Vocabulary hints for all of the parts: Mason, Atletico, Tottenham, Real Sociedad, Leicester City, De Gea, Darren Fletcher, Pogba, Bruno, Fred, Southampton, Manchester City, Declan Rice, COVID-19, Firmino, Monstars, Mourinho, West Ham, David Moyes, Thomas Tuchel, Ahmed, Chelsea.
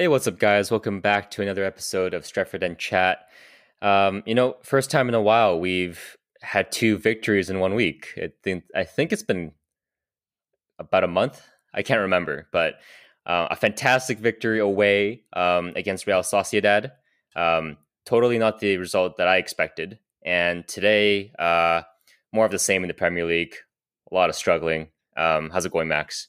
Hey, what's up, guys? Welcome back to another episode of Stretford and Chat. First time in a while, we've had two victories in 1 week. I think it's been about a month. I can't remember, but a fantastic victory away against Real Sociedad. Totally not the result that I expected. And today, more of the same in the Premier League. A lot of struggling. How's it going, Max?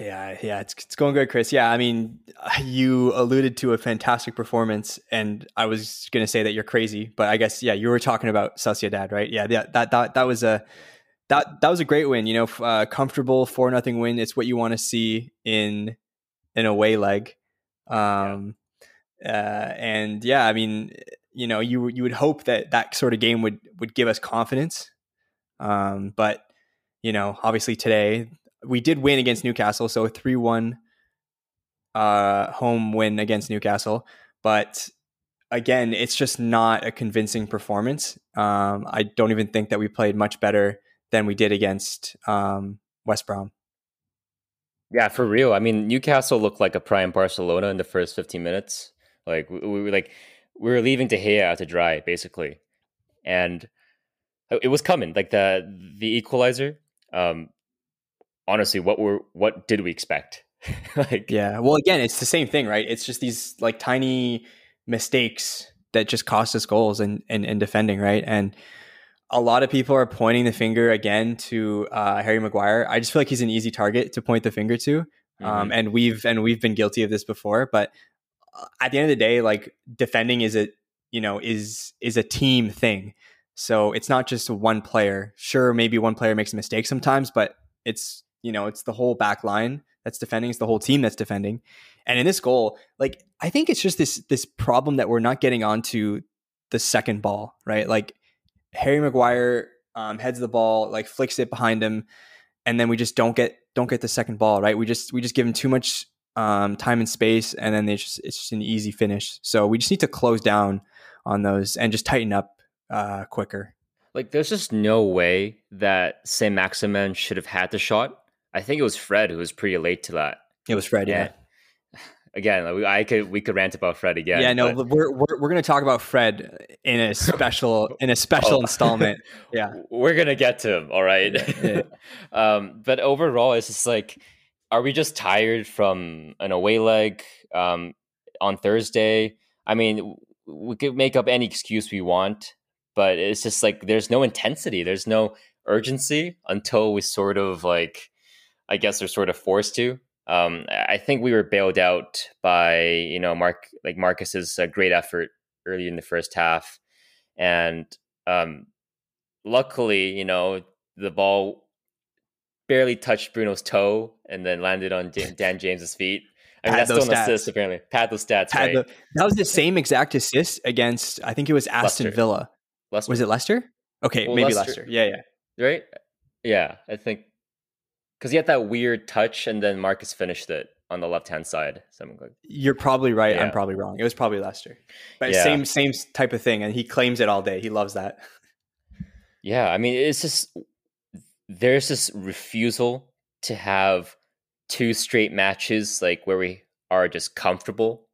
Yeah, it's going good, Chris. Yeah, I mean, you alluded to a fantastic performance, and I was going to say that you're crazy, but I guess you were talking about Sociedad, right? Yeah, that was a great win. You know, comfortable 4-0 win. It's what you want to see in an away leg. And yeah, I mean, you know, you would hope that sort of game would give us confidence, but you know, obviously today. We did win against Newcastle, so a 3-1 home win against Newcastle. But again, it's just not a convincing performance. I don't even think that we played much better than we did against West Brom. Yeah, for real. I mean, Newcastle looked like a prime Barcelona in the first 15 minutes. Like we were leaving De Gea out to dry, basically, and it was coming. Like the equalizer. Honestly, what did we expect? Like, yeah, well, again, it's the same thing, right? It's just these like tiny mistakes that just cost us goals in defending, right? And a lot of people are pointing the finger again to Harry Maguire. I just feel like he's an easy target to point the finger to, and we've been guilty of this before. But at the end of the day, like defending is a team thing, so it's not just one player. Sure, maybe one player makes a mistake sometimes, but it's it's the whole back line that's defending. It's the whole team that's defending. And in this goal, like, I think it's just this problem that we're not getting onto the second ball, right? Like Harry Maguire heads the ball, like flicks it behind him. And then we just don't get the second ball, right? We just give him too much time and space. And then it's just an easy finish. So we just need to close down on those and just tighten up quicker. Like, there's just no way that Saint-Maximin should have had the shot. I think it was Fred who was pretty late to that. It was Fred, yeah. Again, we could rant about Fred again. Yeah, no, but we're going to talk about Fred in a special installment. Yeah, we're going to get to him. All right. Yeah. But overall, it's just like, are we just tired from an away leg on Thursday? I mean, we could make up any excuse we want. But it's just like there's no intensity, there's no urgency until we sort of like, I guess they're sort of forced to. I think we were bailed out by Marcus's great effort early in the first half, and luckily the ball barely touched Bruno's toe and then landed on Dan James's feet. I mean, that's still an assist, apparently. Pad those stats, right? That was the same exact assist against, I think it was Aston Villa. Leicester. Was it Leicester? Okay, well, maybe Leicester. Yeah. Right? Yeah, I think. Because he had that weird touch, and then Marcus finished it on the left-hand side. Something like. You're probably right. Yeah. I'm probably wrong. It was probably Leicester. But yeah. Same type of thing, and he claims it all day. He loves that. Yeah, I mean, it's just, there's this refusal to have two straight matches like where we are just comfortable.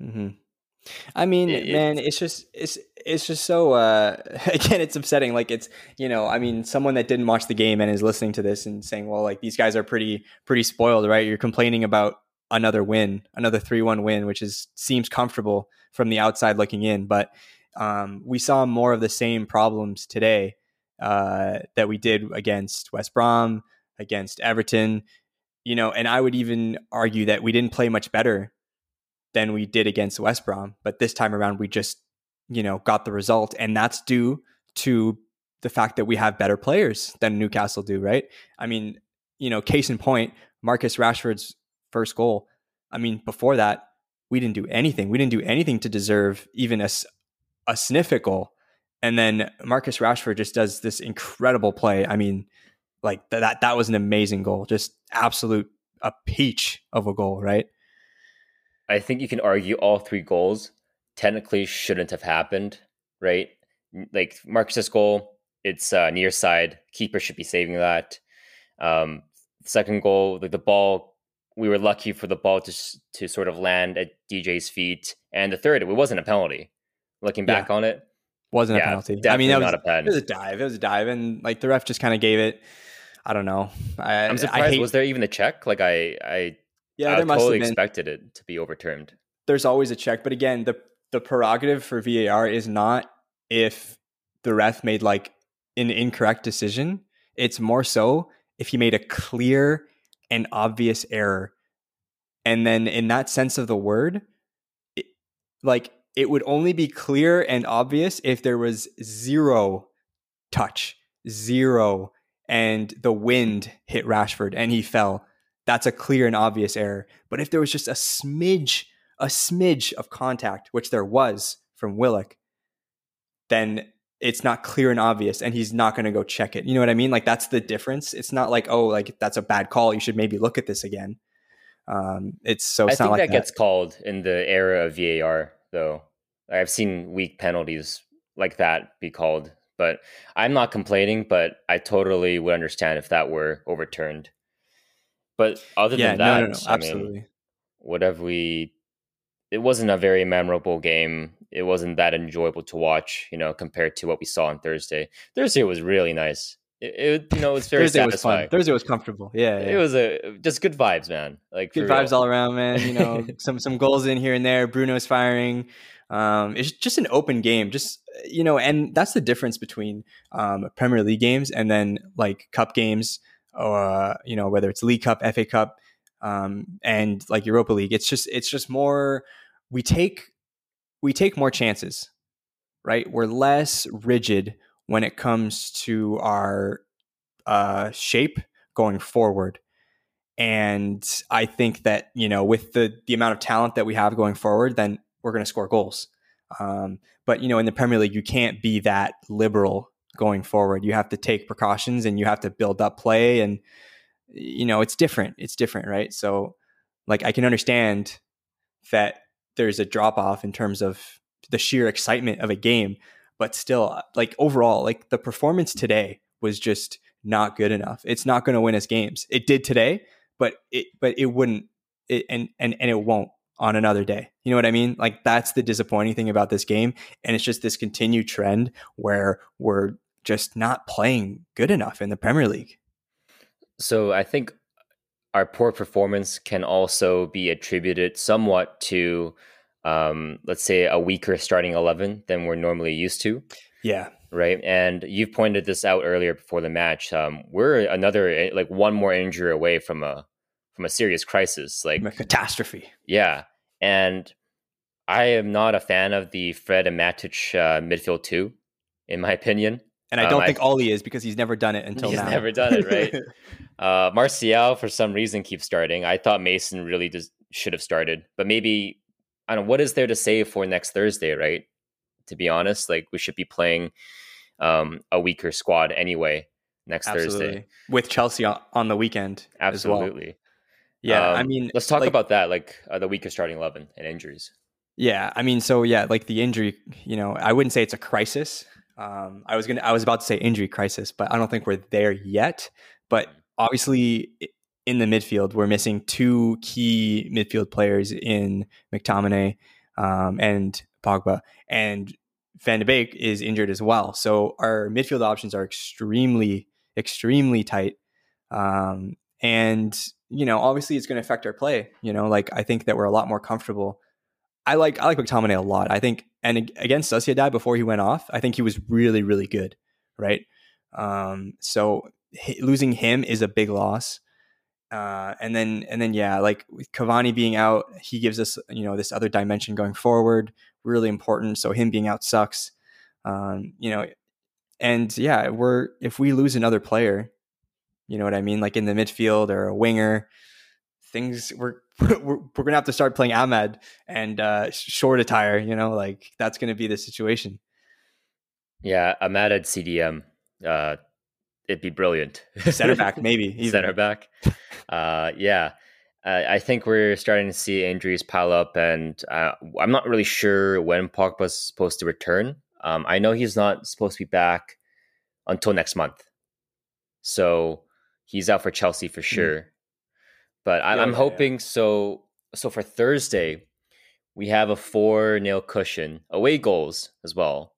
Mm-hmm. I mean, it's just so, again, it's upsetting. Like it's, I mean, someone that didn't watch the game and is listening to this and saying, well, like these guys are pretty spoiled, right? You're complaining about another win, another 3-1 win, which seems comfortable from the outside looking in. But we saw more of the same problems today that we did against West Brom, against Everton, and I would even argue that we didn't play much better than we did against West Brom. But this time around, we just, got the result. And that's due to the fact that we have better players than Newcastle do, right? I mean, case in point, Marcus Rashford's first goal. I mean, before that, we didn't do anything. We didn't do anything to deserve even a sniff at goal. And then Marcus Rashford just does this incredible play. I mean, like that was an amazing goal. Just absolute, a peach of a goal, right? I think you can argue all three goals technically shouldn't have happened, right? Like Marcus's goal, it's near side. Keeper should be saving that. Second goal, like the ball we were lucky for the ball to sort of land at DJ's feet. And the third, it wasn't a penalty. Looking back on it, wasn't a penalty. Definitely not a pen. It was a dive. It was a dive, and like the ref just kind of gave it. I don't know. I'm surprised. Was there even a check? Like I there totally expected it to be overturned. There's always a check, but again, the prerogative for VAR is not if the ref made like an incorrect decision. It's more so if he made a clear and obvious error. And then in that sense of the word, it would only be clear and obvious if there was zero touch, zero, and the wind hit Rashford and he fell. That's a clear and obvious error. But if there was just a smidge of contact, which there was from Willock, then it's not clear and obvious, and he's not going to go check it. You know what I mean? Like, that's the difference. It's not like, oh, like that's a bad call, you should maybe look at this again. I think that gets called in the era of VAR, though. I've seen weak penalties like that be called, but I'm not complaining, but I totally would understand if that were overturned. But other than that, absolutely. What have we... It wasn't a very memorable game. It wasn't that enjoyable to watch, compared to what we saw on Thursday. Thursday was really nice. It was very satisfying. Was fun. Thursday was comfortable. Yeah. It was just good vibes, man. Like good vibes all around, man. Some goals in here and there. Bruno's firing. It's just an open game. Just and that's the difference between Premier League games and then like cup games, or whether it's League Cup, FA Cup, and like Europa League. It's just more. We take more chances, right? We're less rigid when it comes to our shape going forward. And I think that, with the amount of talent that we have going forward, then we're going to score goals. But, in the Premier League, you can't be that liberal going forward. You have to take precautions and you have to build up play. And, it's different. It's different, right? So, like, I can understand that there's a drop off in terms of the sheer excitement of a game, but still, like overall, like the performance today was just not good enough. It's not going to win us games. It did today, but it wouldn't, and it won't on another day. You know what I mean? Like, that's the disappointing thing about this game. And it's just this continued trend where we're just not playing good enough in the Premier League. So I think our poor performance can also be attributed somewhat to, let's say, a weaker starting 11 than we're normally used to. Yeah. Right. And you've pointed this out earlier before the match. We're another, like, one more injury away from a serious crisis, like a catastrophe. Yeah. And I am not a fan of the Fred and Matic midfield two, in my opinion. And I don't think Ole is, because he's never done it until now. He's never done it, right? Martial, for some reason, keeps starting. I thought Mason really should have started. But maybe, I don't know, what is there to save for next Thursday, right? To be honest, like, we should be playing a weaker squad anyway next Thursday. With Chelsea on the weekend. Absolutely. As well. Yeah, let's talk about that, like the weaker starting 11 and injuries. Yeah, like the injury, I wouldn't say it's a crisis. I was about to say injury crisis, but I don't think we're there yet. But obviously, in the midfield, we're missing two key midfield players in McTominay and Pogba, and Van de Beek is injured as well. So our midfield options are extremely, extremely tight. And obviously, it's going to affect our play. I think that we're a lot more comfortable. I like McTominay a lot. I think, and against Sociedad before he went off, I think he was really, really good, right? So losing him is a big loss. And then with Cavani being out, he gives us, this other dimension going forward, really important. So him being out sucks, if we lose another player, you know what I mean? Like in the midfield or a winger, things we're gonna have to start playing Ahmed and Chore-Tire, that's gonna be the situation. Yeah, Ahmed at CDM, it'd be brilliant. Center back, maybe even. Center back. I think we're starting to see injuries pile up, and I'm not really sure when Pogba's supposed to return. I know he's not supposed to be back until next month, so he's out for Chelsea for sure. But I'm hoping so. So for Thursday, we have a 4-0 cushion, away goals as well.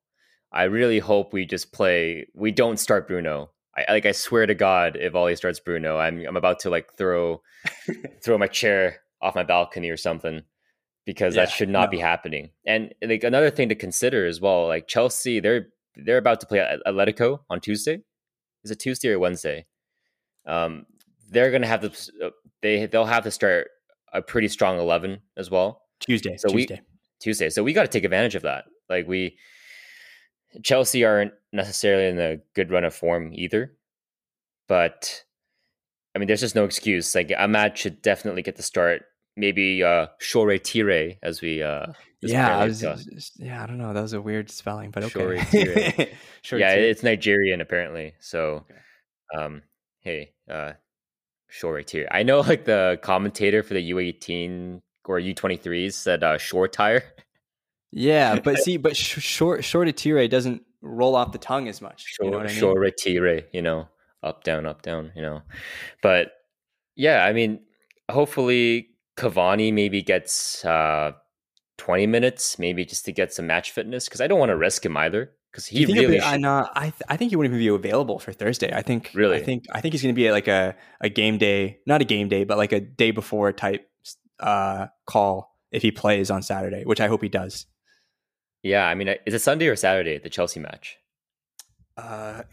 I really hope we just play. We don't start Bruno. I swear to God, if Ole starts Bruno, I'm about to like throw my chair off my balcony or something, because that should not be happening. And like another thing to consider as well, like Chelsea, they're about to play Atletico on Tuesday. Is it Tuesday or Wednesday? They're gonna have to they'll have to start a pretty strong 11 as well. Tuesday. So we got to take advantage of that. Like Chelsea aren't necessarily in a good run of form either, but I mean, there's just no excuse. Like Ahmed should definitely get the start. Maybe Chore-Tire as we. I don't know. That was a weird spelling, but okay. Chore-Tire. It's Nigerian apparently. So, Chore-Tire. I know like the commentator for the U18 or U23s said Chore-Tire. Yeah, but see, but Chore-Tire doesn't roll off the tongue as much. Chore-Tire, you know, up down, you know. But yeah, I mean, hopefully Cavani maybe gets 20 minutes, maybe just to get some match fitness, because I don't want to risk him either. Because he really, I think he wouldn't even be available for Thursday. I think he's going to be like a game day, not a game day, but like a day before type call if he plays on Saturday, which I hope he does. Yeah, I mean, is it Sunday or Saturday, the Chelsea match?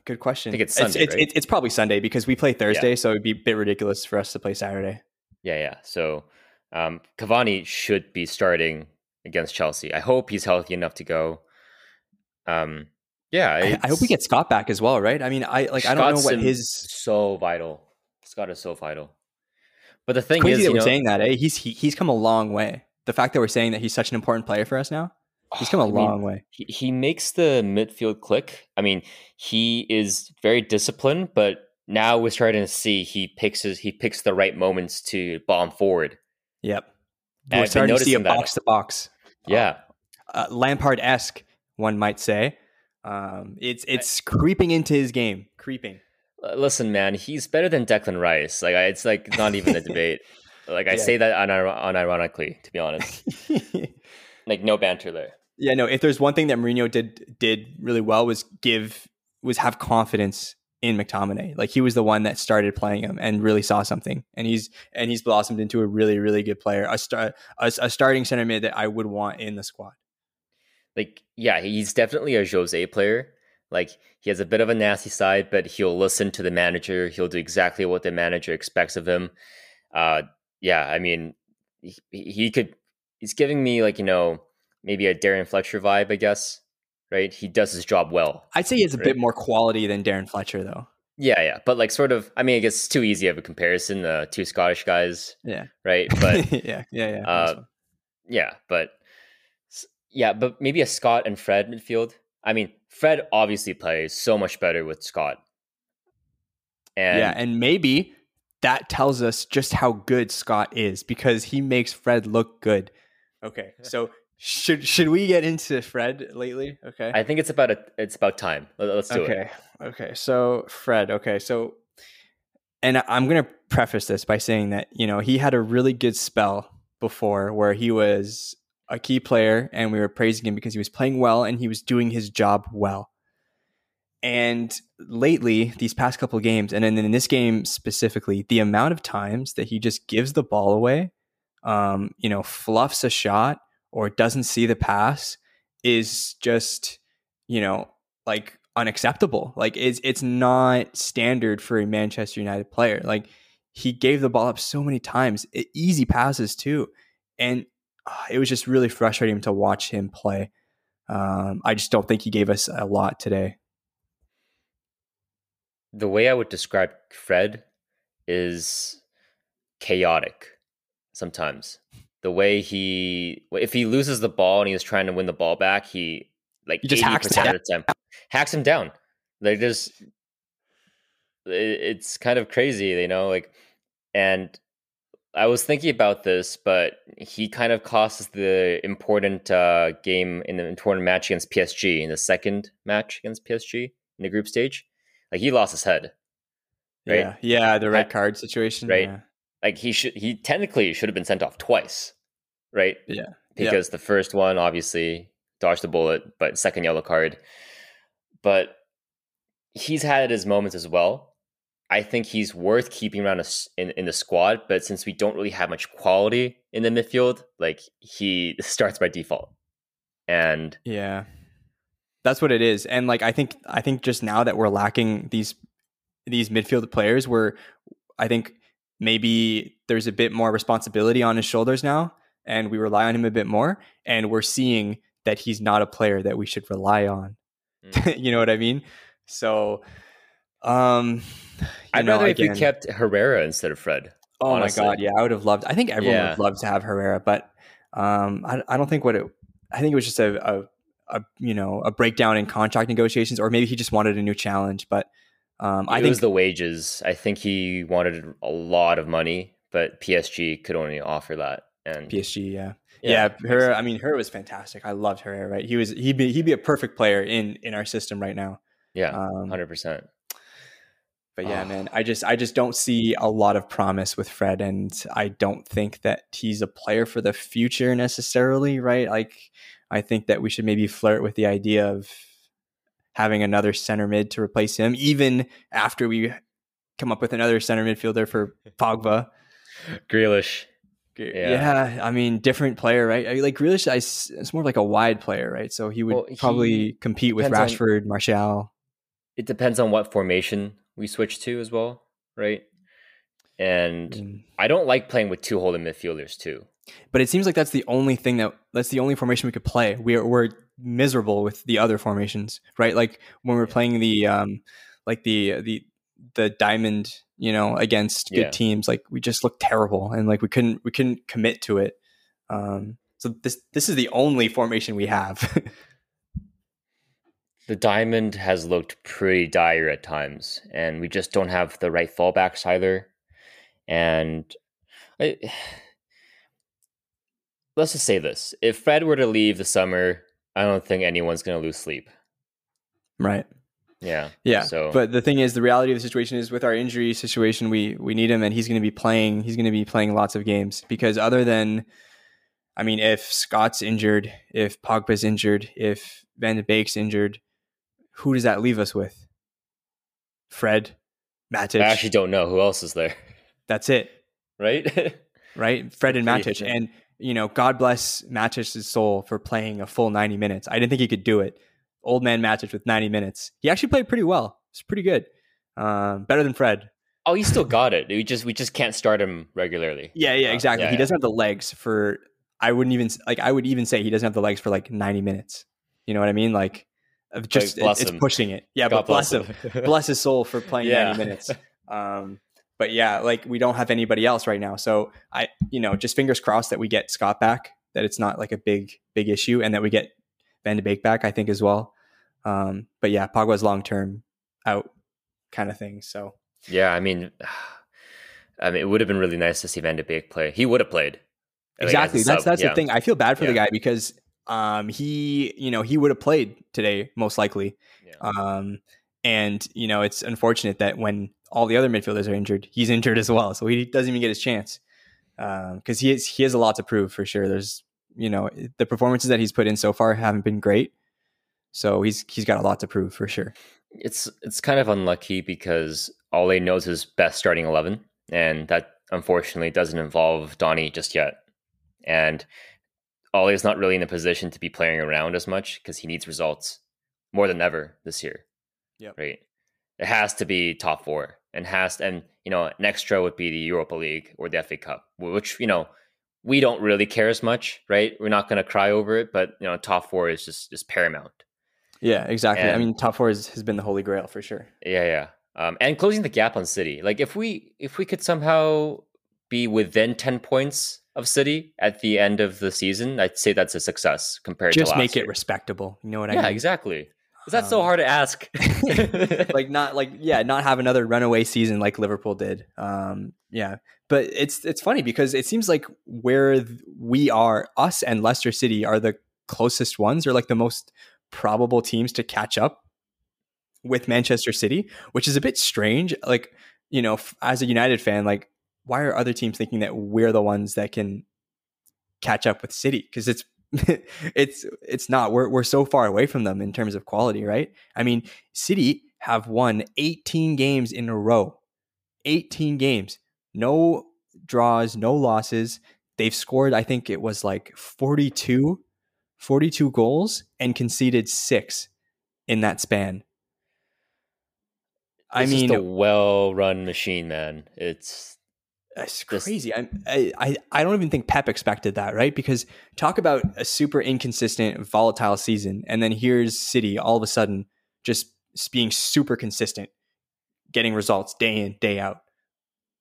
Good question. I think it's Sunday. It's probably Sunday because we play Thursday, so it'd be a bit ridiculous for us to play Saturday. Yeah. So Cavani should be starting against Chelsea. I hope he's healthy enough to go. I hope we get Scott back as well, right? I mean, I don't know what his so vital. Scott is so vital. But the thing is, we're saying that, eh? He's come a long way. The fact that we're saying that he's such an important player for us now. He's come a long way. He makes the midfield click. I mean, he is very disciplined, but now we're starting to see he picks the right moments to bomb forward. Yep. We're starting to see a box to box. Yeah. Lampard-esque, one might say. It's creeping into his game. Creeping. Listen, man, he's better than Declan Rice. Like it's like not even a debate. Like I say that unironically, to be honest. Like no banter there. Yeah, no. If there's one thing that Mourinho did really well was have confidence in McTominay. Like he was the one that started playing him and really saw something. And he's blossomed into a really really good player, a starting center mid that I would want in the squad. Like yeah, he's definitely a Jose player. Like he has a bit of a nasty side, but he'll listen to the manager. He'll do exactly what the manager expects of him. I mean, he could. He's giving me like, you know, maybe a Darren Fletcher vibe, I guess. Right? He does his job well. I'd say he has a bit more quality than Darren Fletcher, though. Yeah. But like, sort of. I mean, I guess it's too easy of a comparison. The two Scottish guys. Yeah. Right. But yeah. But maybe a Scott and Fred midfield. I mean, Fred obviously plays so much better with Scott. And maybe that tells us just how good Scott is because he makes Fred look good. Okay, so should we get into Fred lately? Okay, I think it's about time. Let's do it. Okay. So Fred. Okay, so and I'm gonna preface this by saying that you know he had a really good spell before where he was a key player and we were praising him because he was playing well and he was doing his job well. And lately, these past couple of games, and then in this game specifically, the amount of times that he just gives the ball away, you know, fluffs a shot or doesn't see the pass is just, you know, like unacceptable. Like it's not standard for a Manchester United player. Like he gave the ball up so many times, easy passes too. And it was just really frustrating to watch him play. I just don't think he gave us a lot today. The way I would describe Fred is chaotic sometimes. The way if he loses the ball and he's trying to win the ball back, he just 80% of the time hacks him down. Like it's kind of crazy, you know, like, and I was thinking about this, but he kind of cost us the important game in the important match against PSG, in the second match against PSG in the group stage. Like he lost his head. Right? Yeah, the red card situation. Right. Yeah. Like he technically should have been sent off twice, right? Yeah. Because the first one obviously dodged the bullet, but second yellow card. But he's had his moments as well. I think he's worth keeping around in the squad, but since we don't really have much quality in the midfield, like he starts by default. And yeah, that's what it is. And like I think just now that we're lacking these midfield players, where I think maybe there's a bit more responsibility on his shoulders now, and we rely on him a bit more, and we're seeing that he's not a player that we should rely on. You know what I mean? So I'd rather if you kept Herrera instead of Fred. Oh honestly. My god, yeah, I would have loved. I think everyone would love to have Herrera, but I don't think what it. I think it was just a breakdown in contract negotiations, or maybe he just wanted a new challenge. But I think it was the wages. I think he wanted a lot of money, but PSG could only offer that. And PSG, yeah. Herrera. I mean, Herrera was fantastic. I loved Herrera. Right? He'd be a perfect player in our system right now. Yeah, 100%. But yeah, man, I just don't see a lot of promise with Fred, and I don't think that he's a player for the future necessarily, right? Like, I think that we should maybe flirt with the idea of having another center mid to replace him, even after we come up with another center midfielder for Pogba. Grealish. Yeah, I mean, different player, right? I mean, like Grealish, it's more like a wide player, right? So he would probably compete with Rashford, Martial. It depends on what formation we switch to as well, right? And I don't like playing with two holding midfielders too. But it seems like that's the only thing that's the only formation we could play. We're miserable with the other formations, right? Like when we're playing the like the diamond, you know, against good teams, like we just looked terrible, and like we couldn't commit to it. So this is the only formation we have. The diamond has looked pretty dire at times, and we just don't have the right fallbacks either. And let's just say this. If Fred were to leave the summer, I don't think anyone's going to lose sleep. Right. Yeah. So. But the thing is, the reality of the situation is with our injury situation, we need him, and he's going to be playing lots of games, because other than, I mean, if Scott's injured, if Pogba's injured, if Van de Beek's injured, who does that leave us with? Fred, Matic. I actually don't know who else is there. That's it. Right? Right? Fred and Matic. And, you know, God bless Matic's soul for playing a full 90 minutes. I didn't think he could do it. Old man Matic with 90 minutes. He actually played pretty well. It's pretty good. Better than Fred. Oh, he still got it. We just can't start him regularly. Yeah, exactly. He doesn't have the legs for... I would even say he doesn't have the legs for like 90 minutes. You know what I mean? Like, just like it's pushing it. Yeah, God but bless him. Bless his soul for playing 90 minutes. But yeah, like we don't have anybody else right now. So I, you know, just fingers crossed that we get Scott back, that it's not like a big issue, and that we get Van de Beek back, I think, as well. But yeah, Pogba's long-term out kind of thing. So yeah, I mean, it would have been really nice to see Van de Beek play. He would have played. Exactly. That's the thing. I feel bad for the guy, because he would have played today most likely. And you know, it's unfortunate that when all the other midfielders are injured, he's injured as well. So he doesn't even get his chance. Because he has a lot to prove for sure. There's, you know, the performances that he's put in so far haven't been great. So he's got a lot to prove for sure. It's kind of unlucky, because Ole knows his best starting 11, and that unfortunately doesn't involve Donny just yet. And Ole is not really in a position to be playing around as much, because he needs results more than ever this year. Yep. Right. It has to be top four, and an extra would be the Europa League or the FA Cup, which, you know, we don't really care as much, right? We're not going to cry over it, but you know, top four is just paramount. Yeah, exactly. And, I mean, top four has been the holy grail for sure. Yeah. And closing the gap on City. Like if we could somehow be within 10 points of City at the end of the season, I'd say that's a success compared to last year. Just make it respectable. You know what I mean? Yeah, exactly. Is that so hard to ask? Not have another runaway season like Liverpool did. But it's funny, because it seems like where we are, us and Leicester City are the closest ones, or like the most probable teams to catch up with Manchester City, which is a bit strange. Like, you know, as a United fan, like why are other teams thinking that we're the ones that can catch up with City? Because it's not. We're so far away from them in terms of quality, right? I mean, City have won 18 games in a row. 18 games. No draws, no losses. They've scored, I think it was like 42 goals and conceded 6 in that span. I mean, it's a well-run machine, man. It's crazy. I don't even think Pep expected that, right? Because talk about a super inconsistent, volatile season, and then here's City all of a sudden just being super consistent, getting results day in, day out.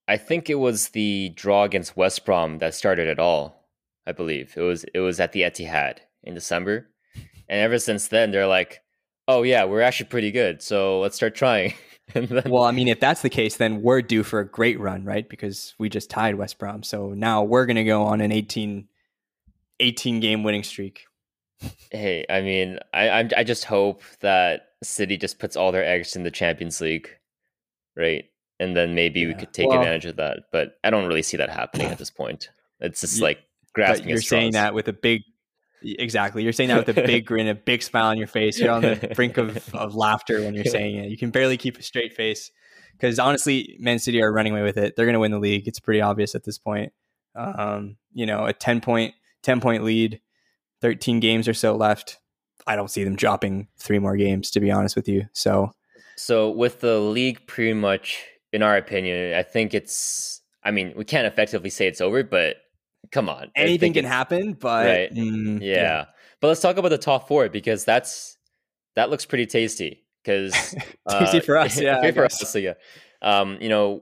I think it was the draw against West Brom that started it all. I believe it was at the Etihad in December, and ever since then they're like, "Oh yeah, we're actually pretty good, so let's start trying." Well, I mean, if that's the case, then we're due for a great run, right? Because we just tied West Brom. So now we're going to go on an 18 game winning streak. Hey, I mean, I just hope that City just puts all their eggs in the Champions League, right? And then maybe we could take advantage of that. But I don't really see that happening at this point. It's just like grasping at straws. You're saying that with a big grin, a big smile on your face. You're on the brink of laughter when you're saying it. You can barely keep a straight face because honestly, Man City are running away with it. They're going to win the league. It's pretty obvious at this point. A 10-point lead, 13 games or so left. I don't see them dropping 3 more games, to be honest with you. So with the league pretty much, in our opinion, I think we can't effectively say it's over, but come on. Anything can happen, but... Right. Yeah. But let's talk about the top 4 because that looks pretty tasty. Tasty for us, yeah. Good for us, so yeah.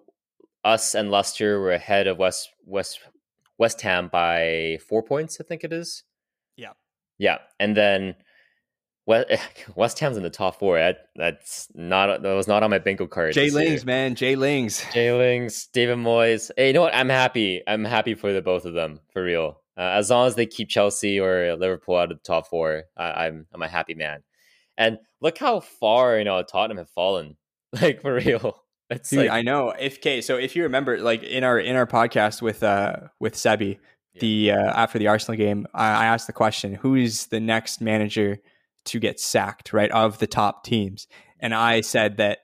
Us and Leicester were ahead of West Ham by 4 points, I think it is. Yeah. Yeah. And then West Ham's in the top 4. That was not on my bingo card. Jay Lings, David Moyes. Hey, you know what? I'm happy for the both of them, for real. As long as they keep Chelsea or Liverpool out of the top 4, I'm a happy man. And look how far Tottenham have fallen, like for real. It's I know. If you remember, like in our podcast with Sebi, after the Arsenal game, I asked the question: who is the next manager to get sacked, right, of the top teams? And I said that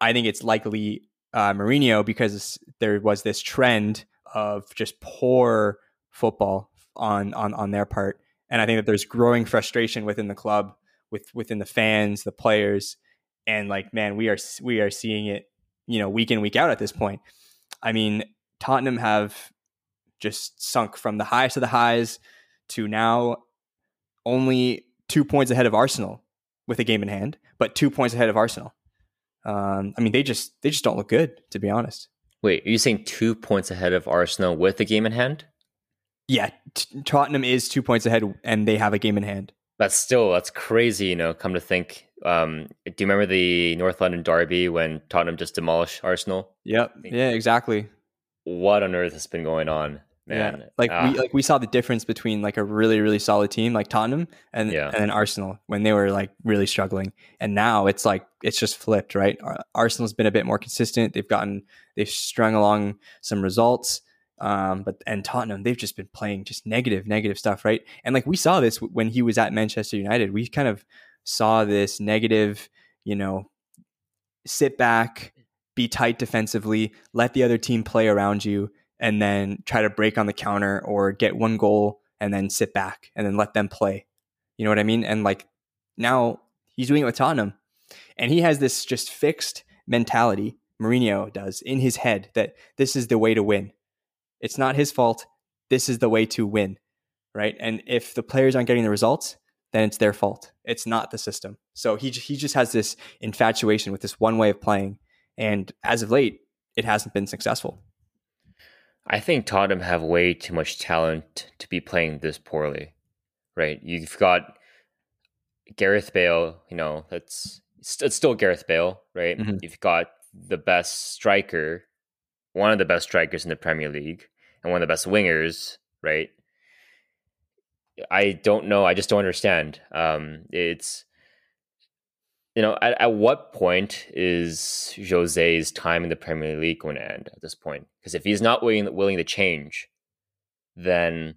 I think it's likely Mourinho, because there was this trend of just poor football on their part, and I think that there's growing frustration within the club, within the fans, the players, and like, man, we are seeing it, week in, week out at this point. I mean, Tottenham have just sunk from the highest of the highs to now only 2 points ahead of Arsenal with a game in hand, but 2 points ahead of Arsenal. They just don't look good, to be honest. Wait, are you saying 2 points ahead of Arsenal with a game in hand? Yeah, Tottenham is 2 points ahead and they have a game in hand. That's crazy, come to think. Do you remember the North London derby when Tottenham just demolished Arsenal? Yep. Yeah, exactly. What on earth has been going on? Man. Yeah. We saw the difference between like a really, really solid team like Tottenham and then Arsenal when they were like really struggling. And now it's like, it's just flipped, right? Arsenal's been a bit more consistent. They've strung along some results. But Tottenham, they've just been playing just negative stuff, right? And like we saw this when he was at Manchester United, we kind of saw this negative, sit back, be tight defensively, let the other team play around you, and then try to break on the counter or get 1 goal and then sit back and then let them play. You know what I mean? And like now he's doing it with Tottenham, and he has this just fixed mentality, Mourinho does, in his head that this is the way to win. It's not his fault. This is the way to win, right? And if the players aren't getting the results, then it's their fault. It's not the system. So he just has this infatuation with this one way of playing. And as of late, it hasn't been successful. I think Tottenham have way too much talent to be playing this poorly, right? You've got Gareth Bale, it's still Gareth Bale, right? Mm-hmm. You've got the best striker, one of the best strikers in the Premier League, and one of the best wingers, right? I don't know. I just don't understand. It's You know, at what point is Jose's time in the Premier League going to end at this point? Because if he's not willing to change, then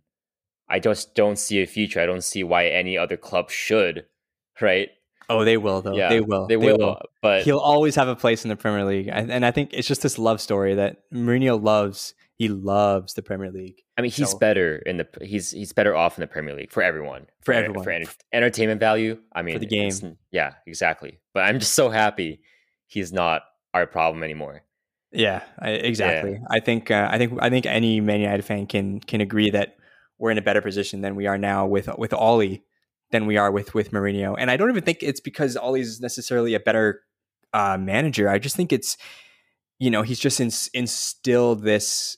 I just don't see a future. I don't see why any other club should, right? Oh, they will, though. Yeah, they will. But he'll always have a place in the Premier League. And I think it's just this love story that Mourinho loves. He loves the Premier League. I mean, he's better off in the Premier League for everyone. For everyone. For entertainment value. I mean, for the game. Yeah, exactly. But I'm just so happy he's not our problem anymore. Yeah, exactly. Yeah. I think any Man United fan can agree that we're in a better position than we are now with Ole than we are with Mourinho. And I don't even think it's because Ole's necessarily a better manager. I just think it's, you know, he's just instilled this,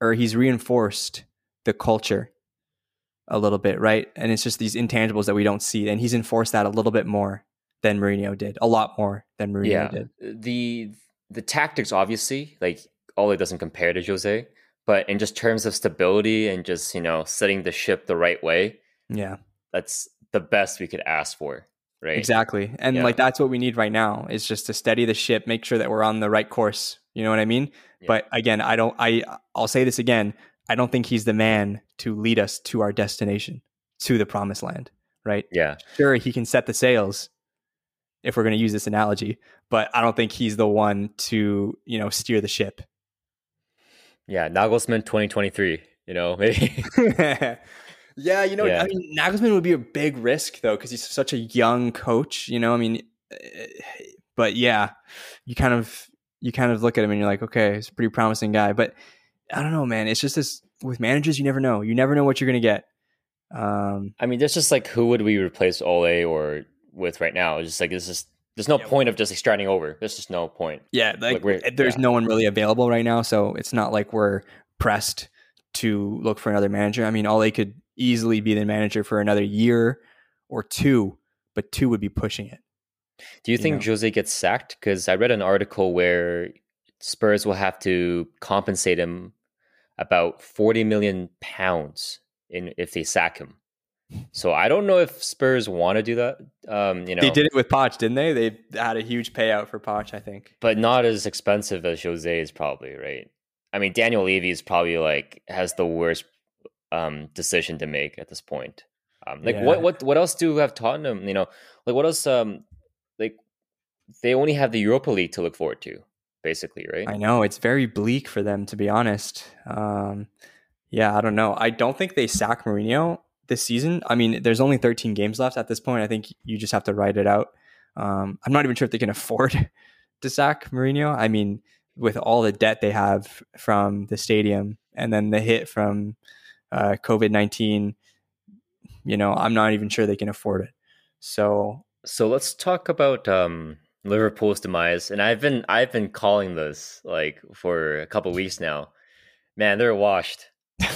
or he's reinforced the culture a little bit, right? And it's just these intangibles that we don't see. And he's enforced that a little bit more than Mourinho did, a lot more than Mourinho did. The tactics, obviously, like Ole doesn't compare to Jose, but in just terms of stability and just, you know, setting the ship the right way, yeah, that's the best we could ask for, right? Exactly. And like, that's what we need right now, is just to steady the ship, make sure that we're on the right course. You know what I mean? Yeah. But again, I'll say this again. I don't think he's the man to lead us to our destination, to the promised land, right? Yeah. Sure, he can set the sails, if we're going to use this analogy, but I don't think he's the one to, you know, steer the ship. Yeah, Nagelsmann 2023, you know, maybe. Yeah, you know, yeah. I mean, Nagelsmann would be a big risk, though, because he's such a young coach, you know, I mean, but yeah, you kind of look at him and you're like, okay, he's a pretty promising guy. But I don't know, man. It's just this with managers, you never know. You never know what you're going to get. I mean, that's just like, who would we replace Ole or with right now? It's just like, there's no point of just starting over. There's just no point. Yeah. Like there's no one really available right now. So it's not like we're pressed to look for another manager. I mean, Ole could easily be the manager for another year or two, but two would be pushing it. Do you think Jose gets sacked? Because I read an article where Spurs will have to compensate him about £40 million if they sack him. So I don't know if Spurs want to do that. You know, they did it with Poch, didn't they? They had a huge payout for Poch, I think, but not as expensive as Jose is probably, right? I mean, Daniel Levy is probably like has the worst decision to make at this point. What else do we have Tottenham? You know, like what else? Like they only have the Europa League to look forward to, basically, right? I know it's very bleak for them, to be honest. Yeah, I don't know. I don't think they sack Mourinho this season. I mean, there's only 13 games left at this point. I think you just have to ride it out. I'm not even sure if they can afford to sack Mourinho. I mean, with all the debt they have from the stadium and then the hit from COVID-19, you know, I'm not even sure they can afford it. So let's talk about Liverpool's demise. And I've been calling this like for a couple of weeks now. Man, they're washed.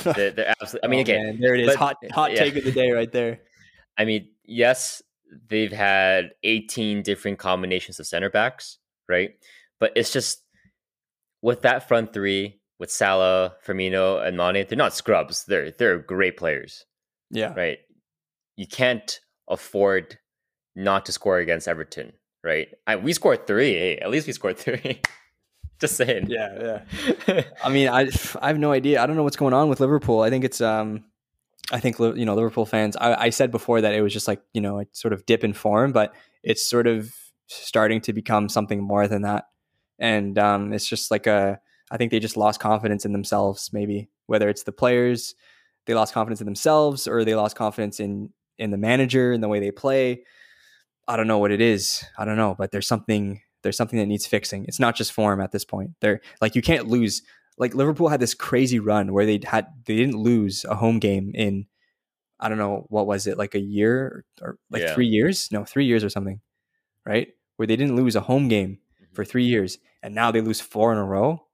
They're absolutely. I mean, again, man, there it is. But, hot take of the day, right there. I mean, yes, they've had 18 different combinations of center backs, right? But it's just with that front three with Salah, Firmino, and Mane, they're not scrubs. They're great players. Yeah, right. You can't afford not to score against Everton, right? We scored three. Hey, at least we scored three. Just saying. Yeah. I mean, I have no idea. I don't know what's going on with Liverpool. I think it's you know, Liverpool fans. I said before that it was just like, you know, a sort of dip in form, but it's sort of starting to become something more than that. And it's just like I think they just lost confidence in themselves. Maybe whether it's the players, they lost confidence in themselves, or they lost confidence in the manager and the way they play. I don't know what it is. I don't know, but there's something that needs fixing. It's not just form at this point. They're like, you can't lose. Like Liverpool had this crazy run where they didn't lose a home game in, I don't know, what was it, like a year or like 3 years? No, 3 years or something, right? Where they didn't lose a home game for 3 years, and now they lose four in a row.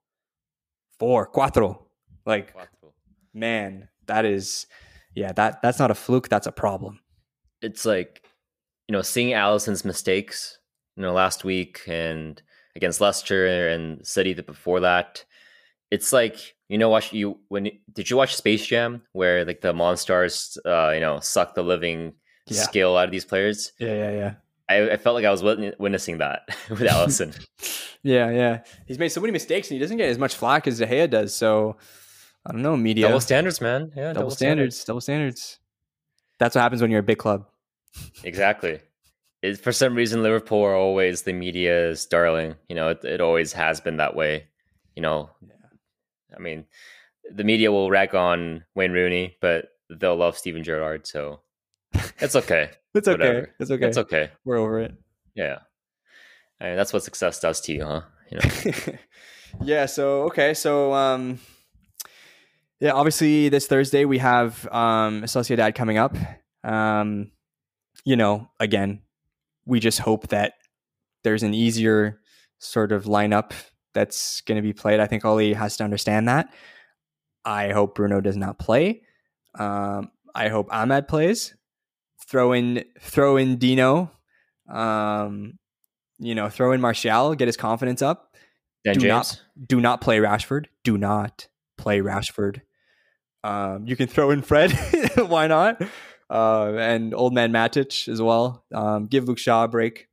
Cuatro. Like, man, that is, yeah, that's not a fluke. That's a problem. It's like, you know, seeing Allison's mistakes, you know, last week and against Leicester and City before that, it's like, you know, did you watch Space Jam where like the Monstars, you know, suck the living skill out of these players? Yeah. I felt like I was witnessing that with Allison. Yeah. He's made so many mistakes and he doesn't get as much flack as De Gea does. So I don't know, media. Double standards, man. Yeah, double standards. That's what happens when you're a big club. Exactly. For some reason, Liverpool are always the media's darling. You know, it always has been that way. You know, yeah. I mean, the media will rag on Wayne Rooney, but they'll love Steven Gerrard. So it's okay. It's okay. We're over it. Yeah. I mean, that's what success does to you, huh? You know. Yeah. So, okay. So, yeah, obviously this Thursday we have Sociedad coming up. You know, again, we just hope that there's an easier sort of lineup that's going to be played. I think Ole has to understand that. I hope Bruno does not play. I hope Ahmed plays. Throw in Dino. You know, throw in Martial. Get his confidence up. Do not play Rashford. Do not play Rashford. You can throw in Fred. Why not? And old man Matic as well. Give Luke Shaw a break.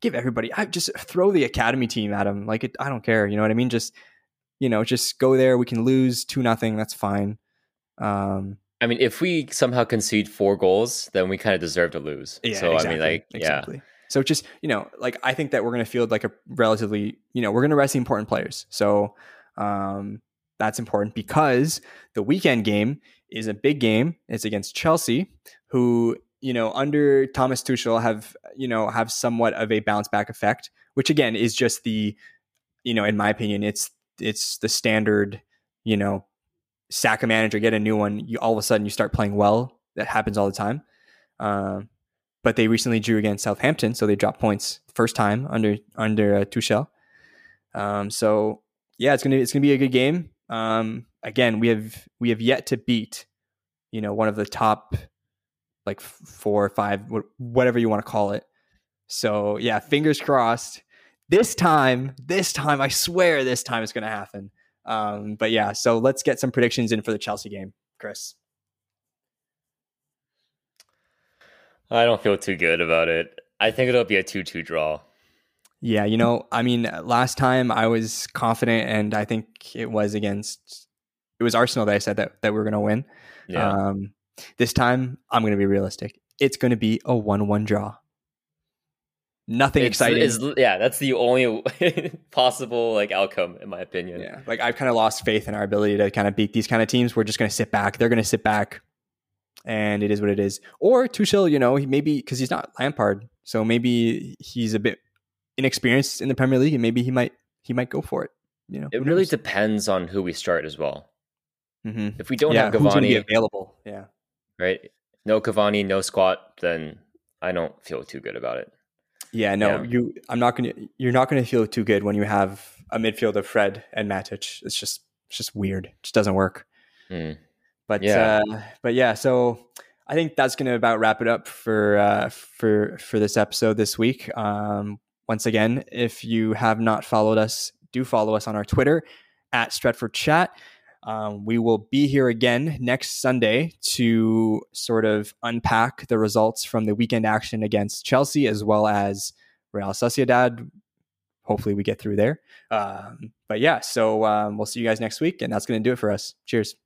Give everybody. I just throw the academy team at him. Like it, I don't care. You know what I mean? Just go there. We can lose 2-0. That's fine. I mean, if we somehow concede 4 goals, then we kind of deserve to lose. Yeah, so exactly, I mean, like, exactly. Yeah. So just, you know, like I think that we're going to field like a relatively, you know, we're going to rest the important players. So that's important because the weekend game is a big game. It's against Chelsea, who, you know, under Thomas Tuchel have somewhat of a bounce back effect, which again is just the, you know, in my opinion, it's the standard, you know, sack a manager, get a new one. You all of a sudden you start playing well. That happens all the time. But they recently drew against Southampton, so they dropped points first time under Tuchel. So yeah, it's gonna be a good game. Again, we have yet to beat, you know, one of the top like 4 or 5, whatever you want to call it. So yeah, fingers crossed. This time, I swear, this time it's gonna happen. But yeah, so let's get some predictions in for the Chelsea game, Chris. I don't feel too good about it. I think it'll be a 2-2 draw. Yeah, you know, I mean, last time I was confident, and I think it was Arsenal that I said that we were going to win. Yeah. This time, I'm going to be realistic. It's going to be a 1-1 draw. Nothing exciting. Yeah, that's the only possible like outcome in my opinion. Yeah, like I've kind of lost faith in our ability to kind of beat these kind of teams. We're just going to sit back. They're going to sit back, and it is what it is. Or Tuchel, you know, maybe because he's not Lampard, so maybe he's a bit inexperienced in the Premier League, and maybe he might go for it. You know, it really depends on who we start as well. Mm-hmm. If we don't have Cavani, who's gonna be available, yeah, right. No Cavani, no squat. Then I don't feel too good about it. Yeah, no, yeah. You're not gonna feel too good when you have a midfield of Fred and Matic. It's just weird. It just doesn't work. Mm. But yeah. So I think that's gonna about wrap it up for this episode this week. Once again, if you have not followed us, do follow us on our Twitter at StretfordChat. We will be here again next Sunday to sort of unpack the results from the weekend action against Chelsea as well as Real Sociedad. Hopefully we get through there. But yeah, so we'll see you guys next week, and that's going to do it for us. Cheers.